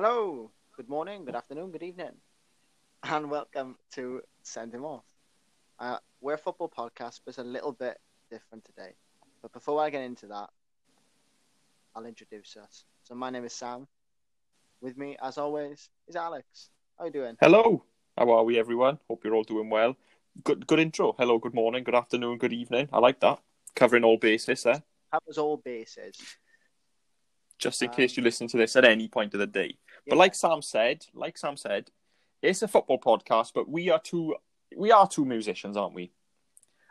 Hello, good morning, good afternoon, good evening, and welcome to Send Him Off. We're a football podcast, but it's a little bit different today. But before I get into that, I'll introduce us. So my name is Sam. With me, as always, is Alex. How are you doing? Hello. How are we, everyone? Hope you're all doing well. Good intro. Hello, good morning, good afternoon, good evening. I like that. Covering all bases there. That was all bases. Just in case you listen to this at any point of the day. Yeah. But like Sam said, it's a football podcast, but we are two musicians, aren't we?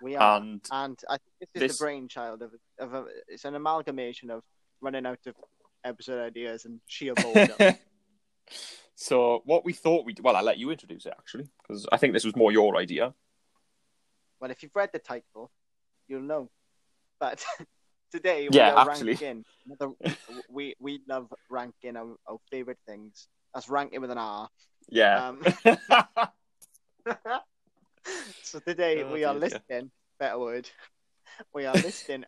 We are. And I think this is the brainchild of it's an amalgamation of running out of episode ideas and sheer boredom. So what we thought we'd... Well, I'll let you introduce it, actually, because I think this was more your idea. Well, if you've read the title, you'll know. But today, we are ranking. We love ranking our favourite things. That's ranking with an R. Yeah. So today, we are listing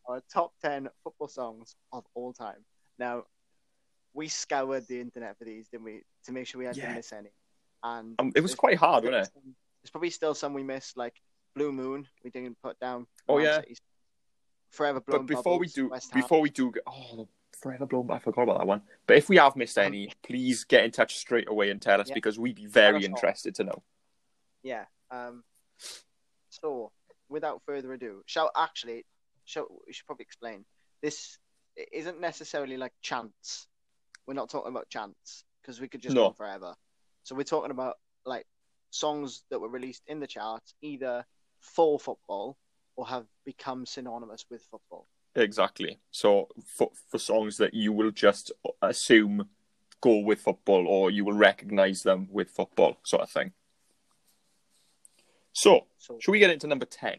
our top 10 football songs of all time. Now, we scoured the internet for these, didn't we, to make sure we didn't miss any. And it was quite hard, wasn't it? There's probably still some we missed, like Blue Moon. We didn't put down. Oh yeah. Forever Blown. But before we do, Forever Blown. I forgot about that one. But if we have missed any, please get in touch straight away and tell us because we'd be very interested to know. Yeah. So, without further ado, we should probably explain this. It isn't necessarily like chance. We're not talking about chance because we could just go forever. So we're talking about like songs that were released in the charts either for football or have become synonymous with football. Exactly. So for songs that you will just assume go with football or you will recognise them with football sort of thing. So should we get into number 10?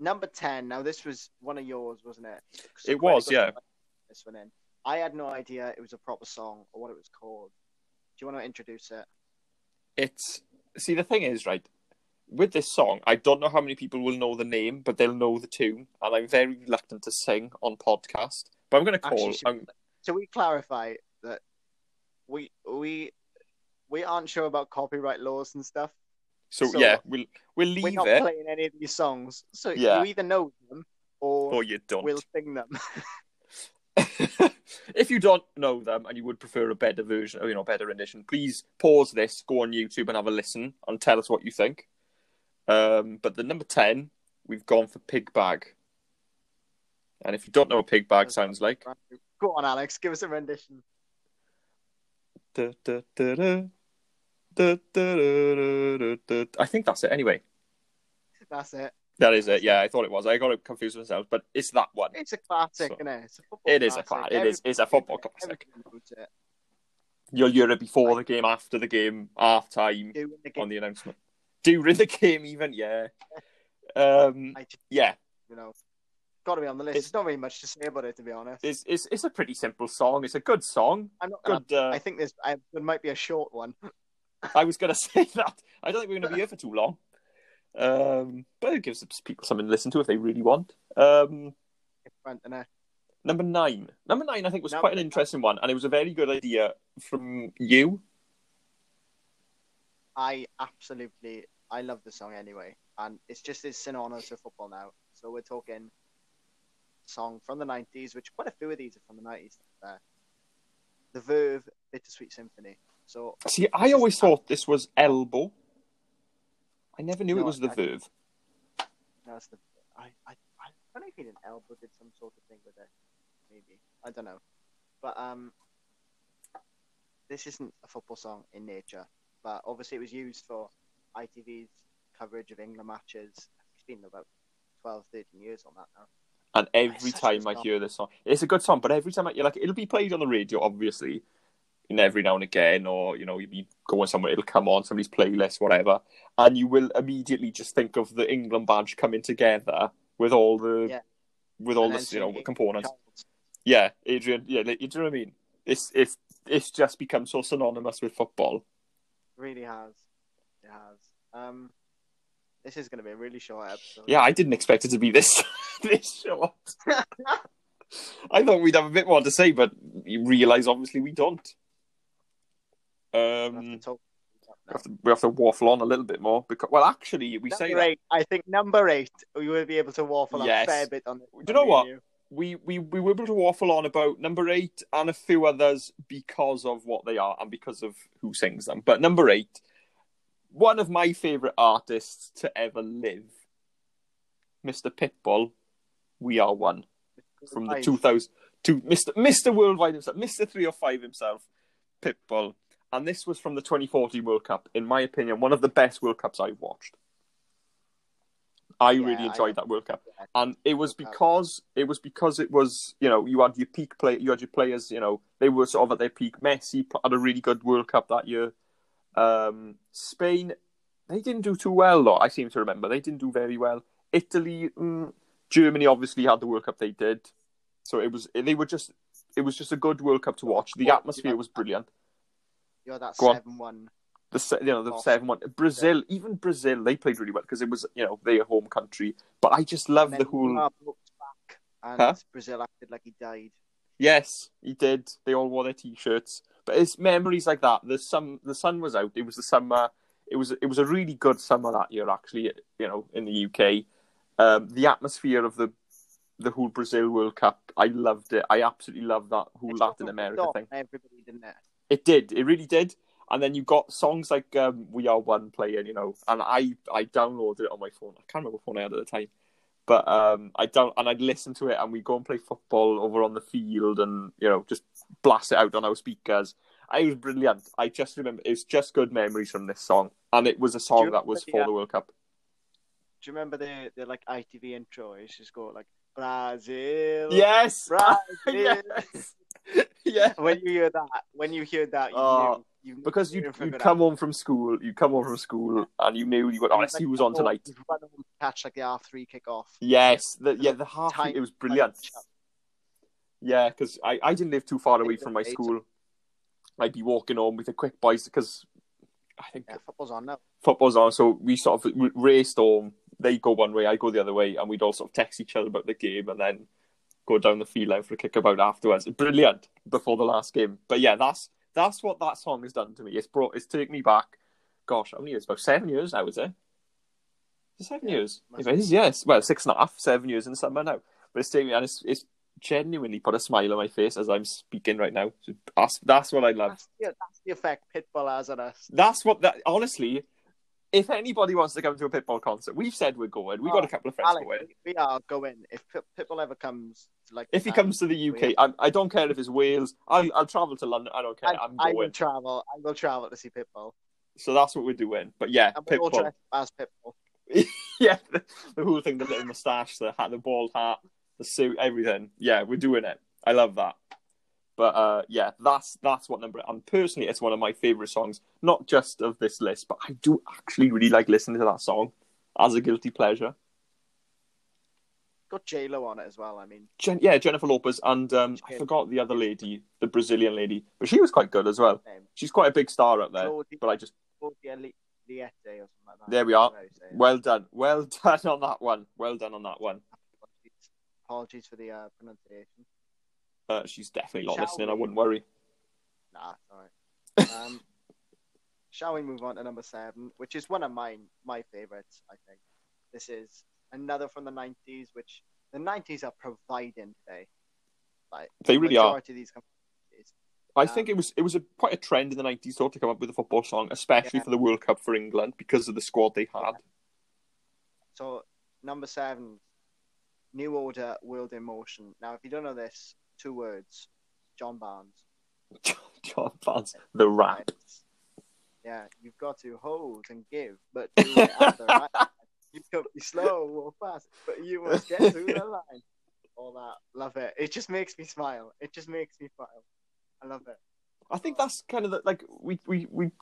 Number 10. Now this was one of yours, wasn't it? It was, yeah. This one in. I had no idea it was a proper song or what it was called. Do you want to introduce it? See, the thing is, right, with this song, I don't know how many people will know the name, but they'll know the tune, and I'm very reluctant to sing on podcast. But I'm going to call... Should we clarify that we aren't sure about copyright laws and stuff? So yeah, we'll leave it. We're not playing any of these songs. So you either know them or you don't. We'll sing them. If you don't know them and you would prefer a better version, or better rendition, please pause this, go on YouTube and have a listen and tell us what you think. But the number 10, we've gone for Pig Bag. And if you don't know what Pig Bag sounds like... Go on, Alex, give us a rendition. I think that's it anyway. That's it. That is it. Yeah, I thought it was. I got it confused with myself, but it's that one. It's a classic, isn't it? It's a football classic. You'll hear it before the game, after the game, half-time, on the announcement. During the game, even, yeah. Yeah. Got to be on the list. There's not really much to say about it, to be honest. It's a pretty simple song. It's a good song. I think there might be a short one. I was going to say that. I don't think we're going to be here for too long. But it gives people something to listen to if they really want. Number 9 I think was quite an interesting one, and it was a very good idea from you. I love the song anyway, and it's synonymous with football now. So we're talking song from the 90s, which quite a few of these are from the 90s. The Verve, Bittersweet Symphony. So see, I always thought this was Elbow. I never knew it was The Verve. No, it's The Verve. I don't know if he did an Elbow, did some sort of thing with it. Maybe. I don't know. But this isn't a football song in nature. But obviously it was used for ITV's coverage of England matches. It's been about 12, 13 years on that now. And every time I hear this song, it's a good song, but every time it'll be played on the radio, obviously. And every now and again, or you'll be going somewhere, it'll come on somebody's playlist, whatever, and you will immediately just think of the England badge coming together with all the components. Charles. Yeah, Adrian. Yeah, you know what I mean. It's just become so synonymous with football. Really has. It has. This is going to be a really short episode. Yeah, I didn't expect it to be this this short. I thought we'd have a bit more to say, but you realise obviously we don't. We have to waffle on a little bit more because, well, actually, we number say eight, that I think number 8 we will be able to waffle on a fair bit on. Do you know what? We were able to waffle on about number 8 and a few others because of what they are and because of who sings them. But number 8, one of my favourite artists to ever live, Mr. Pitbull, We Are One, from the 2000 to Mr. Worldwide himself, Mr. 305 himself, Pitbull. And this was from the 2014 World Cup. In my opinion, one of the best World Cups I've watched. I really enjoyed that World Cup, and it was because you know, you had your players, you know, they were sort of at their peak. Messi had a really good World Cup that year. Spain, they didn't do too well though. I seem to remember they didn't do very well. Italy, Germany obviously had the World Cup they did, so it was just a good World Cup to watch. The atmosphere was brilliant. You're that 7-1. The 7-1. Brazil, even Brazil, they played really well because it was, you know, their home country. But I just love the whole. Brazil acted like he died. Yes, he did. They all wore their t-shirts. But it's memories like that. The sun was out. It was the summer. It was a really good summer that year, actually. You know, in the UK, the atmosphere of the whole Brazil World Cup. I loved it. I absolutely loved that whole Latin America thing. Everybody, didn't it? It did. It really did. And then you got songs like We Are One playing, you know, and I downloaded it on my phone. I can't remember what phone I had at the time. But I'd listen to it, and we'd go and play football over on the field and, you know, just blast it out on our speakers. It was brilliant. I just remember, it's just good memories from this song. And it was a song that was for the World Cup. Do you remember the like, ITV intro? It's just got, like, Brazil. Yes! Brazil! Yes. Yeah. When you hear that, you knew because you come home from school, and you knew you got. Honestly, he was on tonight. Catch like the R3 kickoff. Yes, the half. It was brilliant. Yeah, because I didn't live too far away from my school. I'd be walking home with the quick boys because I think football's on now. Football's on, so we sort of raced home. They go one way, I go the other way, and we'd all sort of text each other about the game, and then go down the field line for a kickabout afterwards. Brilliant before the last game. But yeah, that's what that song has done to me. It's taken me back. Gosh, how many years? About 7 years now, is it? 7 years. It is, yes. Well, 6.5, 7 years in the summer now. But it's taken me, and it's genuinely put a smile on my face as I'm speaking right now. So that's what I love. That's the effect Pitbull has on us. Honestly, if anybody wants to come to a Pitbull concert, we've said we're going. We've got a couple of friends going. We are going. If Pitbull ever comes, if he comes to the UK, I don't care if it's Wales. I'll travel to London. I don't care. I'm going. I will travel to see Pitbull. So that's what we're doing. But yeah, and we're all dressed as Pitbull. Yeah, the whole thing—the little moustache, the hat, the bald hat, the suit, everything. Yeah, we're doing it. I love that. But yeah, that's what number. And personally, it's one of my favourite songs, not just of this list, but I do actually really like listening to that song as a guilty pleasure. Got J-Lo on it as well. I mean, Jennifer Lopez, and I forgot the other lady, the Brazilian lady, but she was quite good as well. She's quite a big star out there. There we are. Well done on that one. Apologies for the pronunciation. She's definitely not listening. I wouldn't worry. Nah, all right. Shall we move on to number 7, which is one of my favourites, I think. This is another from the 90s, which the 90s are providing today. Like, they really are. Of these I think it was quite a trend in the 90s, though, to come up with a football song, especially for the World Cup for England, because of the squad they had. So, number 7, New Order, World in Motion. Now, if you don't know this, 2 words, John Barnes. John Barnes, the rap. Yeah, you've got to hold and give, but do it at the right time. You can be slow or fast, but you must get through the line. All that. Love it. It just makes me smile. I love it. I think that's kind of the, like, we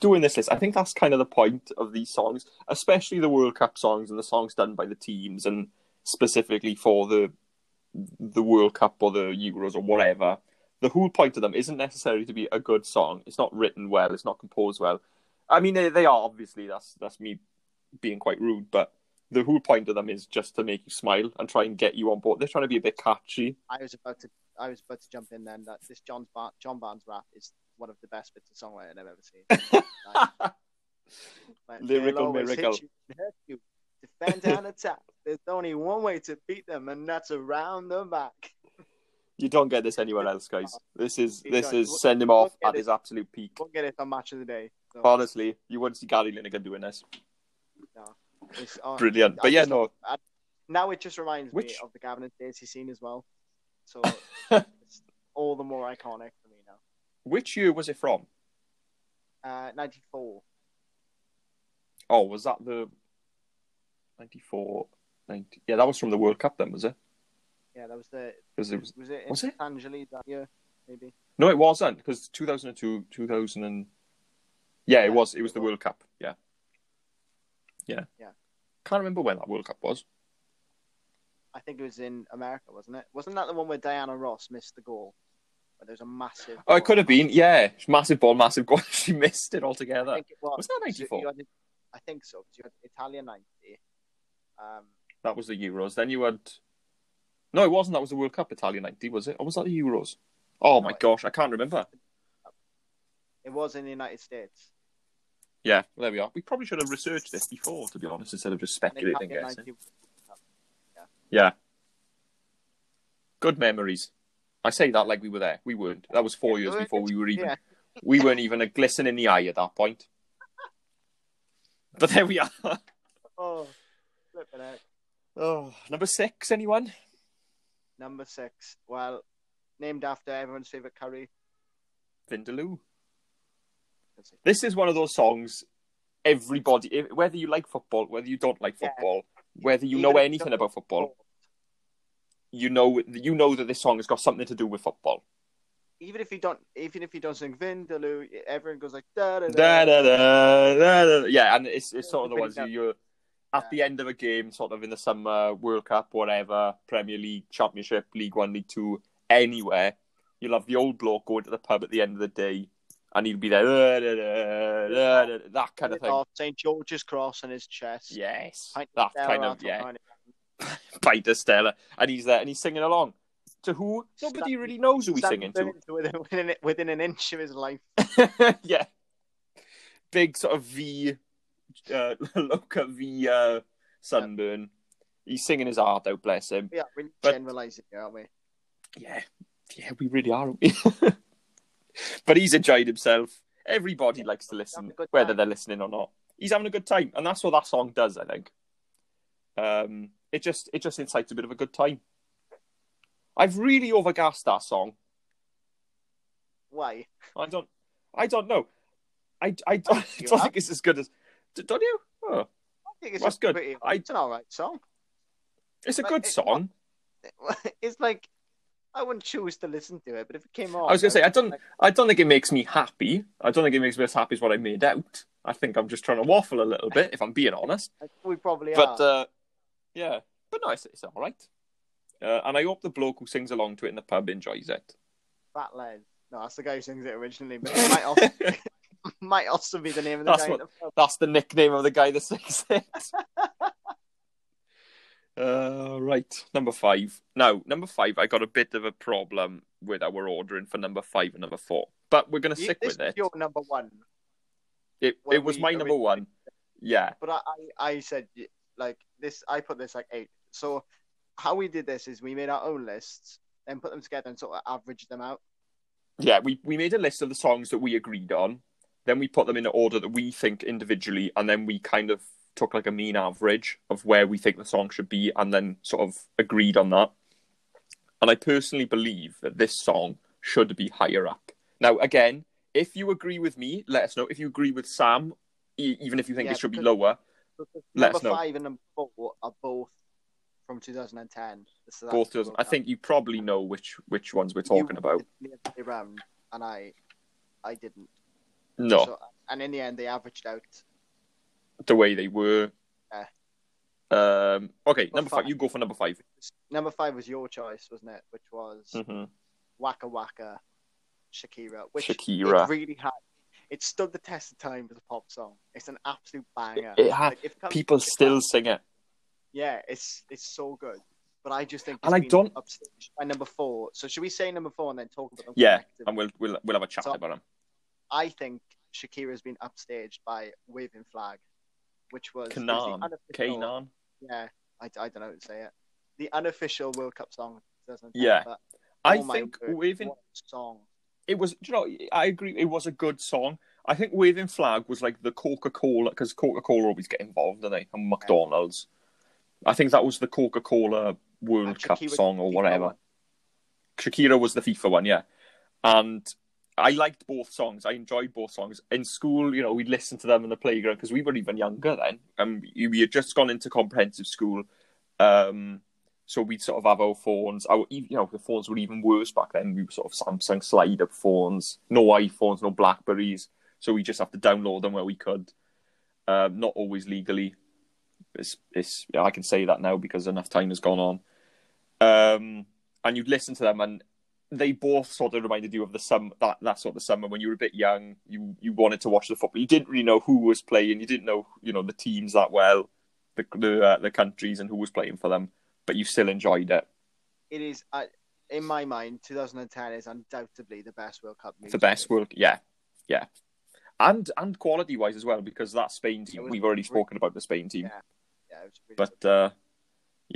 do in this list, I think that's kind of the point of these songs, especially the World Cup songs and the songs done by the teams and specifically for the World Cup or the Euros or whatever. The whole point of them isn't necessarily to be a good song. It's not written well. It's not composed well. I mean, they are, obviously. That's me being quite rude, but the whole point of them is just to make you smile and try and get you on board. They're trying to be a bit catchy. I was about to jump in then that this John Barnes rap is one of the best bits of songwriting I've ever seen. Like, lyrical miracle. You, defend and attack. There's only one way to beat them, and that's around the back. You don't get this anywhere else, guys. This is Send Him Off at his absolute peak. Won't get it on Match of the Day. So. Honestly, you wouldn't see Gary Lineker doing this. No. Brilliant. But yeah, no. Now it just reminds me of the Gavin and Stacey scene as well. So it's all the more iconic for me now. Which year was it from? 94. Oh, was that the 94? Yeah, that was from the World Cup then, was it? Yeah, that was the... Was it in Angeles that year, maybe? No, it wasn't, because 2002, 2000 and... Yeah, it was. It was the World Cup, yeah. Yeah. Yeah. Can't remember when that World Cup was. I think it was in America, wasn't it? Wasn't that the one where Diana Ross missed the goal? Where there's a massive... Oh, it could have been, yeah. Massive ball, massive goal. She missed it altogether. I think it was. Was that 94? I think so. You had Italia 90. That was the Euros. Then you had... No, it wasn't. That was the World Cup, Italia 90, was it? Or was that the Euros? Oh, my gosh. I can't remember. It was in the United States. Yeah, well, there we are. We probably should have researched this before, to be honest, instead of just speculating, guessing. Yeah. Good memories. I say that like we were there. We weren't. That was 4 years before we were even... Yeah. We weren't even a glisten in the eye at that point. But there we are. Oh, flipping out. Oh, number 6, anyone? Number 6. Well, named after everyone's favourite curry. Vindaloo. This is one of those songs everybody, whether you like football, whether you don't like football, whether you know anything about football, you know that this song has got something to do with football. Even if you don't sing Vindaloo, everyone goes like da da da da da da. Yeah, and it's sort of the ones you're at the end of a game, sort of in the summer, World Cup, whatever, Premier League, Championship, League One, League Two, anywhere. You'll have the old bloke going to the pub at the end of the day, and he'll be there, that kind of thing. St. George's Cross on his chest. Yes, that kind of Pint of Stella, and he's there, and he's singing along. To who? Nobody really knows who he's singing to. Within an inch of his life. Yeah. Big sort of Loka V sunburn. He's singing his heart out, bless him. Yeah, we're generalising here, aren't we? Yeah. Yeah, we really are, aren't we? But he's enjoyed himself. Everybody likes to listen, whether they're listening or not. He's having a good time, and that's what that song does, I think. It just incites a bit of a good time. I've really overgassed that song. Why? I don't know. I don't think it's as good as. Don't you? Oh. I think it's good. It's an alright song. It's a good song. It's like I wouldn't choose to listen to it, but if it came on, I was gonna say I don't think it makes me happy. I don't think it makes me as happy as what I made out. I think I'm just trying to waffle a little bit, if I'm being honest. We probably are. But yeah, but no, it's all right. And I hope the bloke who sings along to it in the pub enjoys it. Fat Les. No, that's the guy who sings it originally, but it might also be the name of the guy in the pub. That's the nickname of the guy that sings it. Right, number 5. Now, number 5, I got a bit of a problem with our ordering for number 5 and number 4. But we're going to stick with it. This is your number 1. It was my number 1. Yeah. But I said, like, this. I put this like 8. So... How we did this is we made our own lists and put them together and sort of averaged them out. Yeah, we made a list of the songs that we agreed on. Then we put them in an order that we think individually, and then we kind of took like a mean average of where we think the song should be and then sort of agreed on that. And I personally believe that this song should be higher up. Now, again, if you agree with me, let us know. If you agree with Sam, even if you think it should be lower, let us know. Number 5 and number 4 are both from 2010. So I think you probably know which ones we're talking about. Around, and I didn't. No. So, and in the end, they averaged out the way they were. Okay, number 5. You go for number 5. Number 5 was your choice, wasn't it? Which was Waka Waka, Shakira. Shakira. It stood the test of time as a pop song. It's an absolute banger. People still sing it. Yeah, it's so good, but I just think it's upstaged by number 4. So should we say number 4 and then talk about them? Yeah, and we'll have a chat about them. I think Shakira has been upstaged by Waving Flag, which was K'naan. Yeah, I don't know how to say it. The unofficial World Cup song. Yeah, but, Waving song. It was. You know, I agree. It was a good song. I think Waving Flag was like the Coca Cola, because Coca Cola always get involved, don't they? And McDonald's. Yeah. I think that was the Coca Cola World Cup song or whatever. One. Shakira was the FIFA one, yeah. And I liked both songs. I enjoyed both songs. In school, you know, we'd listen to them in the playground because we were even younger then. And we had just gone into comprehensive school. So we'd sort of have our phones. The phones were even worse back then. We were sort of Samsung slide-up phones. No iPhones, no Blackberries. So we just have to download them where we could. Not always legally. I can say that now because enough time has gone on. And you'd listen to them, and they both sort of reminded you of the summer, that sort of summer when you were a bit young. You wanted to watch the football. You didn't really know who was playing. You didn't know, you know, the teams that well, the countries, and who was playing for them. But you still enjoyed it. It is, in my mind, 2010 is undoubtedly the best World Cup. Music. The best World, yeah, and quality wise as well, because that Spain team, we've already spoken about the Spain team. Yeah, it was really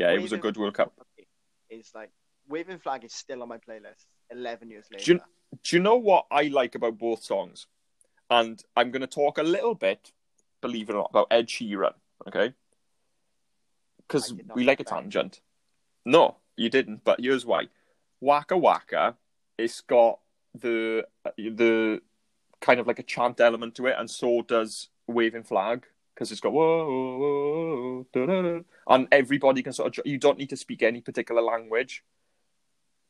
good. It was a good World Cup. It's like. Waving Flag is still on my playlist 11 years later. Do you know what I like about both songs? And I'm going to talk a little bit, believe it or not, about Ed Sheeran, okay? Because we like a tangent. No, you didn't, but here's why. Waka Waka, it's got the kind of like a chant element to it, and so does Waving Flag, because it's got whoa, whoa, whoa, da, da, da. And everybody can sort of... You don't need to speak any particular language.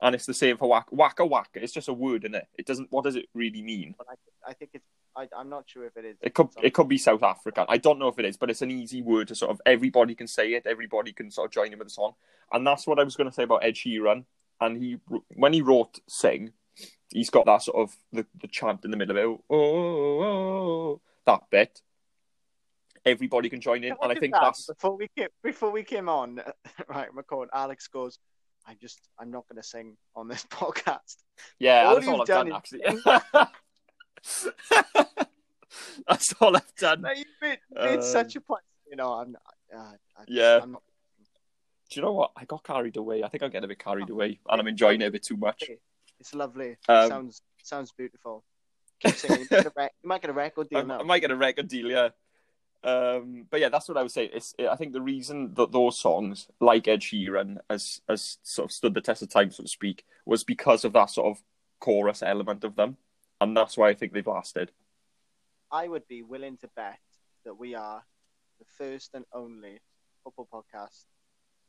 And it's the same for Waka Waka. Waka. It's just a word, isn't it? It doesn't. What does it really mean? But I think it's. I'm not sure if it is. It could be South African. I don't know if it is, but it's an easy word to sort of. Everybody can say it. Everybody can sort of join in with the song. And that's what I was going to say about Ed Sheeran. And when he wrote "Sing," he's got that sort of the chant in the middle of it. Oh, oh, oh, that bit. Everybody can join in, and I think that's before we came on. Right, McCall. Alex goes. I'm not going to sing on this podcast. Yeah, all that's all I've done, actually. That's all I've done. No, you've made such a point. You know, I'm not... Do you know what? I got carried away. I think I get a bit carried away, and I'm enjoying it a bit too much. It's lovely. It sounds beautiful. Keep singing. You might get a record deal now. I might get a record deal, yeah. But yeah, that's what I would say. I think the reason that those songs, like Ed Sheeran, has sort of stood the test of time, so to speak, was because of that sort of chorus element of them, and that's why I think they've lasted. I would be willing to bet that we are the first and only football podcast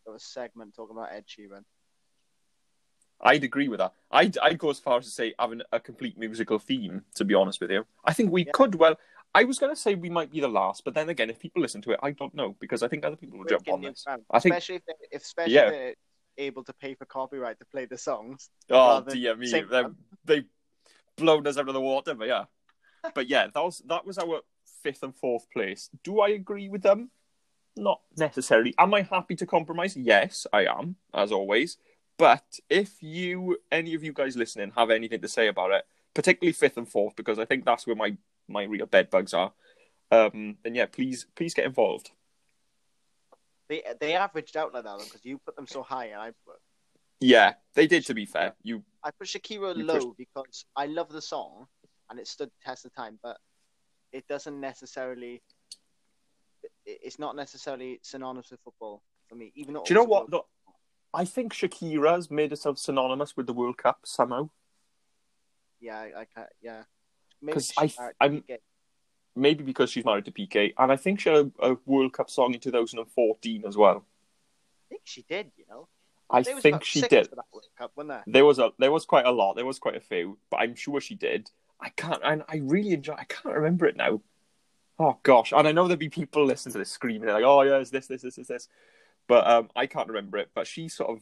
that was segment talking about Ed Sheeran. I'd agree with that. I'd go as far as to say having a complete musical theme. To be honest with you, I think we could well. I was going to say we might be the last, but then again, if people listen to it, I don't know, because I think other people will jump on this. I think, especially if they're able to pay for copyright to play the songs. Oh, dear me. They've blown us out of the water, but yeah. But yeah, that was our 5th and 4th place. Do I agree with them? Not necessarily. Am I happy to compromise? Yes, I am, as always. But if any of you guys listening have anything to say about it, particularly 5th and 4th, because I think that's where my real bedbugs are. And yeah, please get involved. They averaged out like that because you put them so high and I put... Yeah, they did, to be fair. I put Shakira low because I love the song and it stood the test of time, but it doesn't necessarily... It's not necessarily synonymous with football for me. Even though... Do you know what? Look, I think Shakira's made herself synonymous with the World Cup somehow. Yeah, I can't... Yeah. Because maybe because she's married to PK, and I think she had a World Cup song in 2014 as well. I think she did, you know. I think she did. For that World Cup, wasn't there? There was quite a lot. There was quite a few, but I'm sure she did. I can't remember it now. Oh gosh! And I know there'd be people listening to this screaming like, "Oh yeah, it's this," but I can't remember it. But she's sort of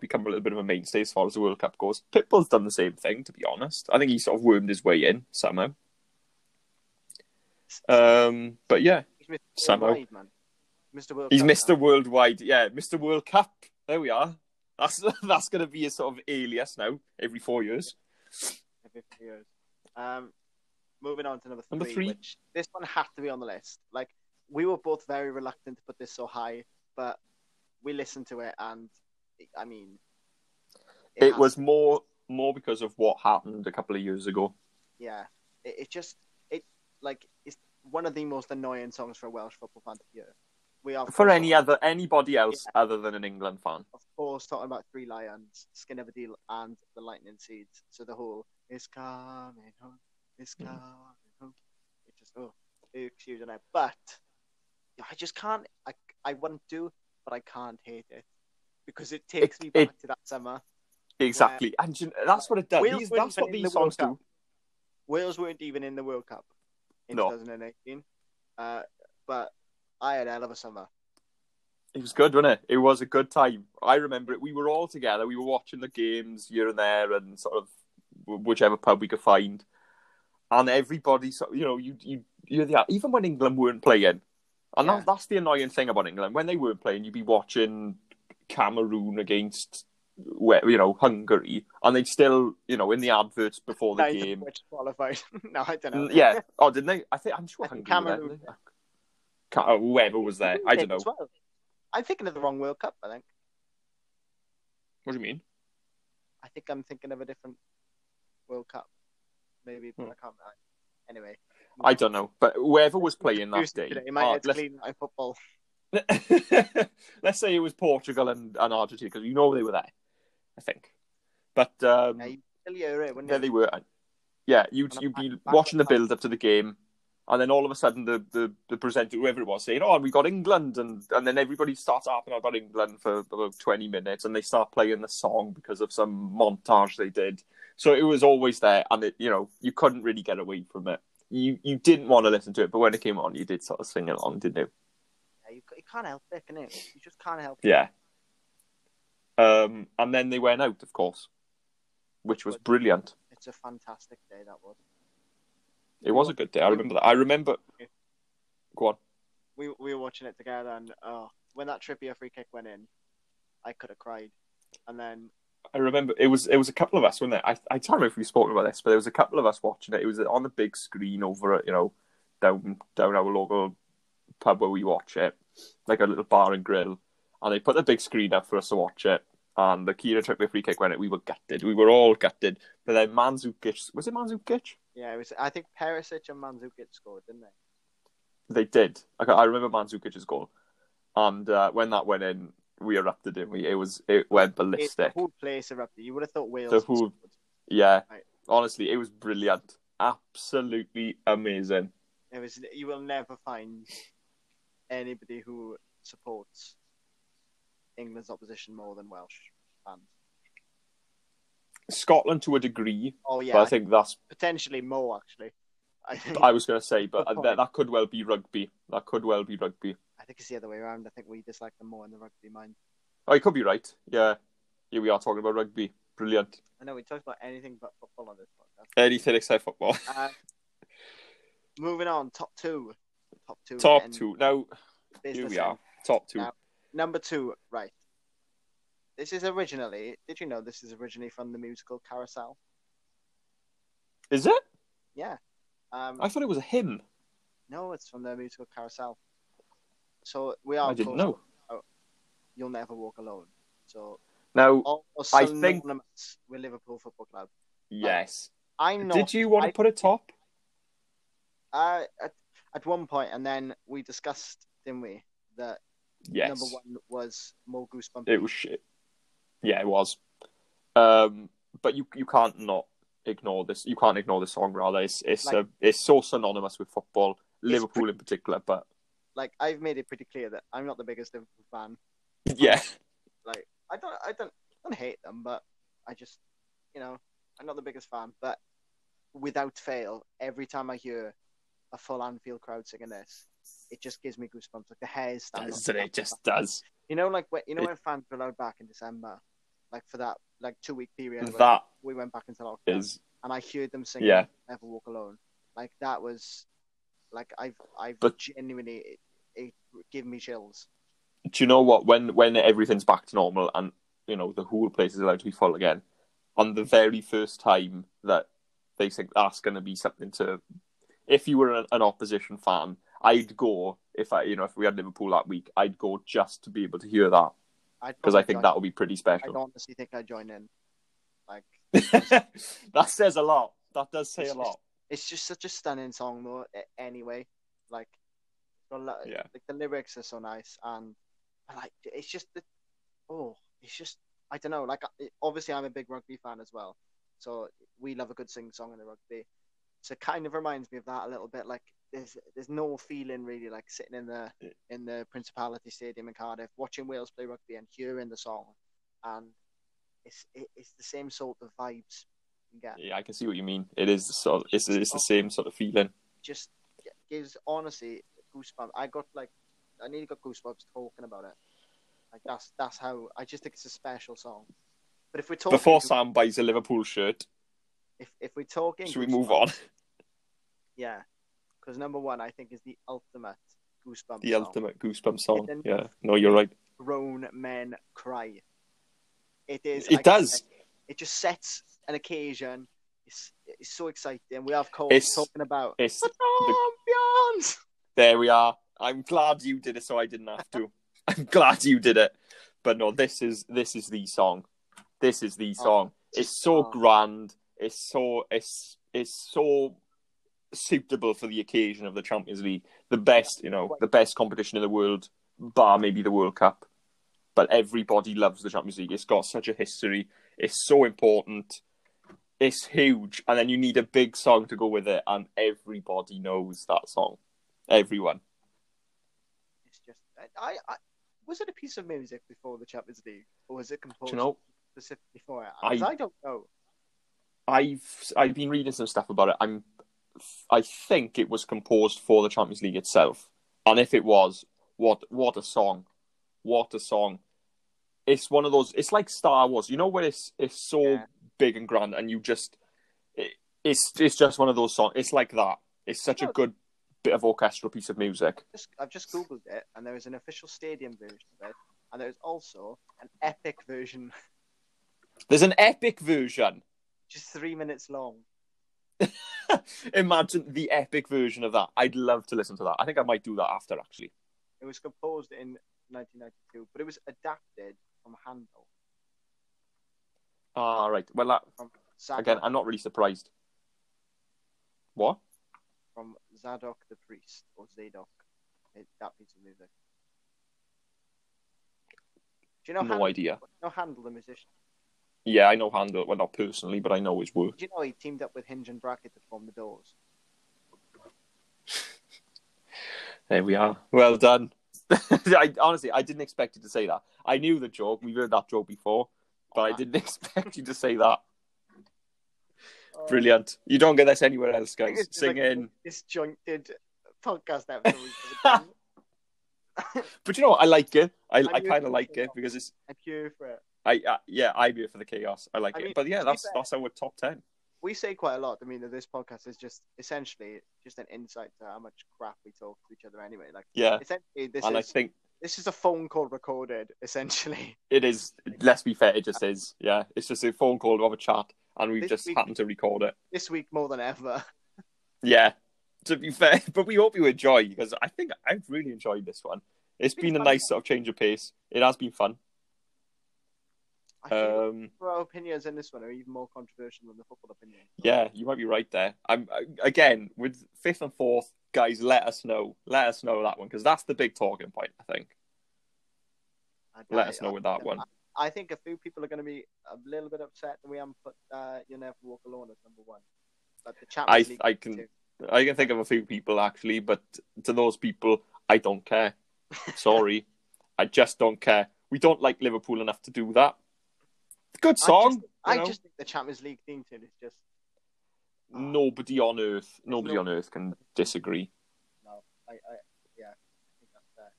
become a little bit of a mainstay as far as the World Cup goes. Pitbull's done the same thing, to be honest. I think he sort of wormed his way in somehow. But yeah, he's somehow. He's Mr. Worldwide. Yeah, Mr. World Cup. There we are. That's going to be a sort of alias now, every 4 years. Moving on to number three, which this one had to be on the list. Like, we were both very reluctant to put this so high, but we listened to it, and I mean, it was more because of what happened a couple of years ago. Yeah, it's one of the most annoying songs for a Welsh football fan to hear. We are for anybody else other than an England fan. Of course, talking about Three Lions, Skin of a Deal, and the Lightning Seeds. So the whole "It's coming home, it's coming home." It just excuse me, but I just can't. I wouldn't do, but I can't hate it because it takes me back to that summer. Exactly, and that's what it does. That's what these songs do. Wales weren't even in the World Cup in 2018, but I had a hell of a summer. It was good, wasn't it? It was a good time. I remember it. We were all together. We were watching the games here and there, and sort of whichever pub we could find. And everybody, even when England weren't playing, and that's the annoying thing about England. When they weren't playing, you'd be watching Cameroon against, Hungary, and they'd still, in the adverts before the game. Which qualified? No, I don't know. Yeah. Oh, didn't they? I think Hungary. Cameroon. Whoever was there, I don't know. Well, I'm thinking of the wrong World Cup, I think. What do you mean? I think I'm thinking of a different World Cup. Maybe, but I can't. Anyway. I don't know. But whoever was playing that day... Today, my head's clean out of football. Let's say it was Portugal and Argentina, because they were there, I think. But... they were. Yeah, you'd be watching the build-up to the game, and then all of a sudden, the presenter, whoever it was, saying, "Oh, and we got England," and then everybody starts harping about England for about 20 minutes, and they start playing the song because of some montage they did. So it was always there, and it, you couldn't really get away from it. You didn't want to listen to it, but when it came on, you did sort of sing along, didn't you? Yeah, you can't help it, can you? You just can't help it. Yeah. And then they went out, of course, which was brilliant. It's a fantastic day that was. It was a good day. I remember that. I remember... Go on. We were watching it together, and when that Trippier free kick went in, I could have cried. And then... I remember it was a couple of us, wasn't it? I can't remember if we've spoken about this, but there was a couple of us watching it. It was on the big screen over at, down our local pub where we watch it, like a little bar and grill. And they put the big screen up for us to watch it. And the Shakira Trippier free kick went in. We were gutted. We were all gutted. But then Mandžukić... Was it Mandžukić? Yeah, it was. I think Perisic and Mandžukić scored, didn't they? They did. I remember Mandžukic's goal, and when that went in, we erupted, didn't we? It went ballistic. The whole place erupted. You would have thought Wales. Yeah, right. Honestly, it was brilliant. Absolutely amazing. It was. You will never find anybody who supports England's opposition more than Welsh fans. Scotland to a degree, but I think that's... Potentially more, actually. I was going to say, but that could well be rugby. I think it's the other way around. I think we dislike them more in the rugby mind. Oh, you could be right. Yeah. Here we are talking about rugby. Brilliant. I know, we talked about anything but football on this podcast. Anything except football. Moving on, top two. Top two. Now, here we are. Top two. Now, number two, right. Did you know this is originally from the musical Carousel? Is it? Yeah. I thought it was a hymn. No, it's from the musical Carousel. So we are... I didn't know. You'll Never Walk Alone. So now, I think... We're Liverpool Football Club. Yes. Did you want to put a top? At one point, and then we discussed, didn't we, that number one was more Goosebumps. It was shit. Yeah, it was. But you can't not ignore this. You can't ignore this song, rather. It's so synonymous with football, Liverpool in particular. But I've made it pretty clear that I'm not the biggest Liverpool fan. Yeah. I don't hate them, but I just, I'm not the biggest fan. But without fail, every time I hear a full Anfield crowd singing this, it just gives me goosebumps. Like the hair stands. It just does. When fans were allowed back in December, for that 2 week period that we went back into lockdown, and I heard them singing "Never Walk Alone." That was genuinely it gave me chills. Do you know what? When everything's back to normal and the whole place is allowed to be full again, on the very first time that they think that's going to be something to if you were an opposition fan, I'd go if we had Liverpool that week, I'd go just to be able to hear that, because I think that would be pretty special. I honestly think I'd join in. That says a lot. That does say a lot. It's just such a stunning song, though. Anyway, the lyrics are so nice, and I don't know. Obviously, I'm a big rugby fan as well, so we love a good sing song in the rugby. So it kind of reminds me of that a little bit. There's no feeling really like sitting in the Principality Stadium in Cardiff watching Wales play rugby and hearing the song, and it's the same sort of vibes you get. Yeah, I can see what you mean. It is it's the same sort of feeling. Just gives honestly goosebumps. I nearly got goosebumps talking about it. That's how I just think it's a special song. But if we're talking before Sam buys a Liverpool shirt, if we're talking, should we move on? Yeah. Because number one, I think, is the ultimate goosebump. The ultimate goosebump song. Yeah, no, you're right. Grown men cry. It is. It does. It just sets an occasion. It's so exciting. We have Cole talking about the ambience. There we are. I'm glad you did it, so I didn't have to. I'm glad you did it. But no, this is the song. This is the song. It's so grand. It's so suitable for the occasion of the Champions League, the best competition in the world, bar maybe the World Cup. But everybody loves the Champions League. It's got such a history. It's so important. It's huge, and then you need a big song to go with it, and everybody knows that song. Everyone. It's just, I was it a piece of music before the Champions League, or was it composed specifically for it? I don't know. I've been reading some stuff about it. I think it was composed for the Champions League itself. And if it was, what a song. What a song. It's one of those... It's like Star Wars. You know where it's so big and grand and you just... It's just one of those songs. It's like that. It's such a good bit of orchestral piece of music. I've just Googled it and there is an official stadium version of it. And there's also an epic version. There's an epic version? Just 3 minutes long. Imagine the epic version of that. I'd love to listen to that. I think I might do that after, actually. It was composed in 1992, but it was adapted from Handel. Ah, right. Well, again, I'm not really surprised. What? From Zadok the Priest, or Zadok. That piece of music. Do you know Handel? No idea. No, Handel the musician. Yeah, I know Handel. Well, not personally, but I know his work. Did you know he teamed up with Hinge and Brackett to form the Doors? There we are. Well done. I didn't expect you to say that. I knew the joke. We've heard that joke before, but I didn't expect you to say that. Brilliant. You don't get this anywhere else, guys. Singing. Like disjointed podcast episode. But you know what? I like it. I kind of like it because it's... I'm here for it. I'm here for the chaos. I like it. But yeah, that's our top 10. We say quite a lot. I mean, this podcast is just essentially just an insight to how much crap we talk to each other anyway. Essentially, this is a phone call recorded, essentially. It is. Let's be fair, it just is. Yeah, it's just a phone call to have a chat, and we've just happened to record it. This week more than ever. Yeah, to be fair. But we hope you enjoy, because I think I've really enjoyed this one. It's been a nice sort of change of pace. It has been fun. Our opinions in this one are even more controversial than the football opinion. Yeah, you might be right there. Again, with 5th and 4th, guys, let us know. Let us know that one, because that's the big talking point, I think. Let us know with that one. I think a few people are going to be a little bit upset that we haven't put You'll Never Walk Alone as number one. But the Champions League I can think of a few people, actually, but to those people, I don't care. Sorry. I just don't care. We don't like Liverpool enough to do that. Good song. I just think the Champions League theme tune is just... Nobody on earth can disagree. No, I think that's fair.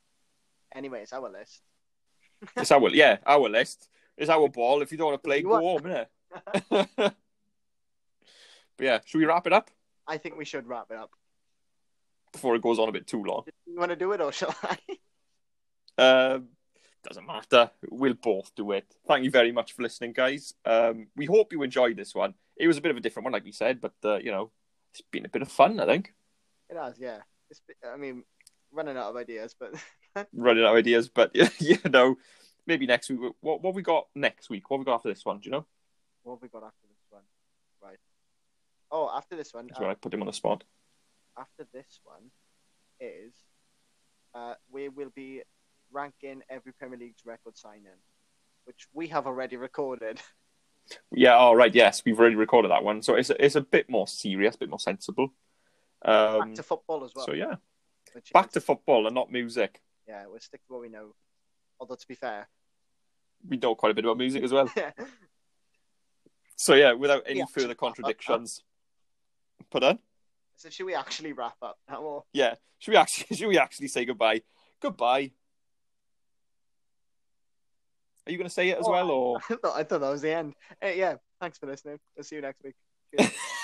Anyway, it's our list. Our list. It's our ball. If you don't want to play, go home, innit? But yeah, should we wrap it up? I think we should wrap it up. Before it goes on a bit too long. You want to do it, or shall I? Doesn't matter. We'll both do it. Thank you very much for listening, guys. We hope you enjoyed this one. It was a bit of a different one, like we said, but it's been a bit of fun, I think. It has, yeah. It's, I mean, running out of ideas, but... you know, maybe next week. What we got next week? What we got after this one, do you know? What have we got after this one? Right. Oh, after this one... That's where I put him on the spot. After this one is... we will be ranking every Premier League's record signing, which we have already recorded. Yeah, all right, yes, we've already recorded that one. So it's a bit more serious, a bit more sensible. Back to football as well. So, yeah. Back to football and not music. Yeah, we'll stick to what we know. Although, to be fair, we know quite a bit about music as well. So, yeah, without any further contradictions. Pardon? So should we actually wrap up now? Or... Yeah. Should we actually say goodbye? Goodbye. Are you going to say it as well? Or I thought that was the end. Hey, yeah. Thanks for listening. I'll see you next week.